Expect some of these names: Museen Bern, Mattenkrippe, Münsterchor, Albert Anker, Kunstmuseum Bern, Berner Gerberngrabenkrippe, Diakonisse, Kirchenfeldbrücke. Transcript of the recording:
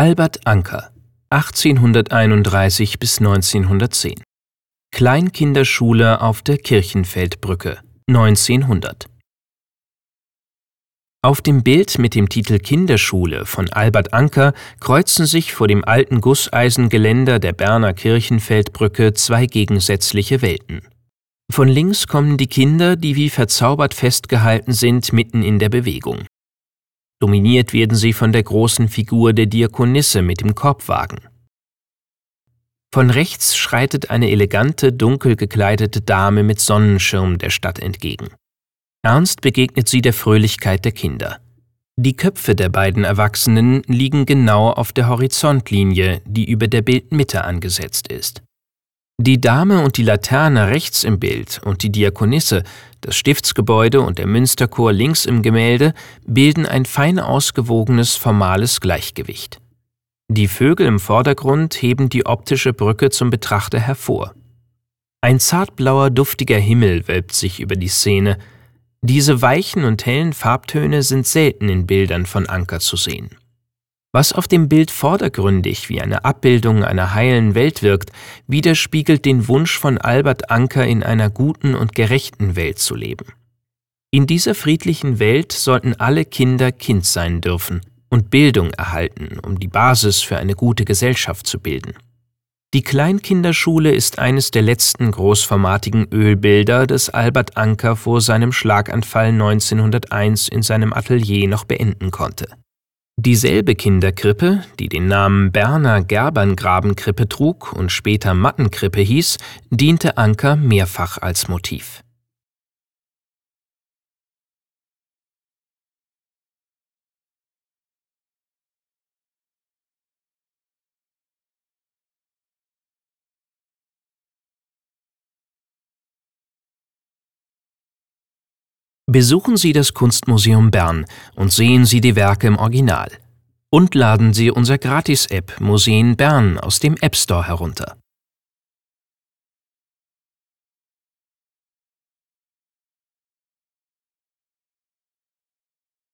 Albert Anker, 1831 bis 1910. Kleinkinderschule auf der Kirchenfeldbrücke, 1900. Auf dem Bild mit dem Titel Kinderschule von Albert Anker kreuzen sich vor dem alten Gusseisengeländer der Berner Kirchenfeldbrücke zwei gegensätzliche Welten. Von links kommen die Kinder, die wie verzaubert festgehalten sind, mitten in der Bewegung. Dominiert werden sie von der großen Figur der Diakonisse mit dem Korbwagen. Von rechts schreitet eine elegante, dunkel gekleidete Dame mit Sonnenschirm der Stadt entgegen. Ernst begegnet sie der Fröhlichkeit der Kinder. Die Köpfe der beiden Erwachsenen liegen genau auf der Horizontlinie, die über der Bildmitte angesetzt ist. Die Dame und die Laterne rechts im Bild und die Diakonisse, das Stiftsgebäude und der Münsterchor links im Gemälde bilden ein fein ausgewogenes formales Gleichgewicht. Die Vögel im Vordergrund heben die optische Brücke zum Betrachter hervor. Ein zartblauer, duftiger Himmel wölbt sich über die Szene. Diese weichen und hellen Farbtöne sind selten in Bildern von Anker zu sehen. Was auf dem Bild vordergründig wie eine Abbildung einer heilen Welt wirkt, widerspiegelt den Wunsch von Albert Anker, in einer guten und gerechten Welt zu leben. In dieser friedlichen Welt sollten alle Kinder Kind sein dürfen und Bildung erhalten, um die Basis für eine gute Gesellschaft zu bilden. Die Kleinkinderschule ist eines der letzten großformatigen Ölbilder, das Albert Anker vor seinem Schlaganfall 1901 in seinem Atelier noch beenden konnte. Dieselbe Kinderkrippe, die den Namen Berner Gerberngrabenkrippe trug und später Mattenkrippe hieß, diente Anker mehrfach als Motiv. Besuchen Sie das Kunstmuseum Bern und sehen Sie die Werke im Original. Und laden Sie unsere Gratis-App Museen Bern aus dem App Store herunter.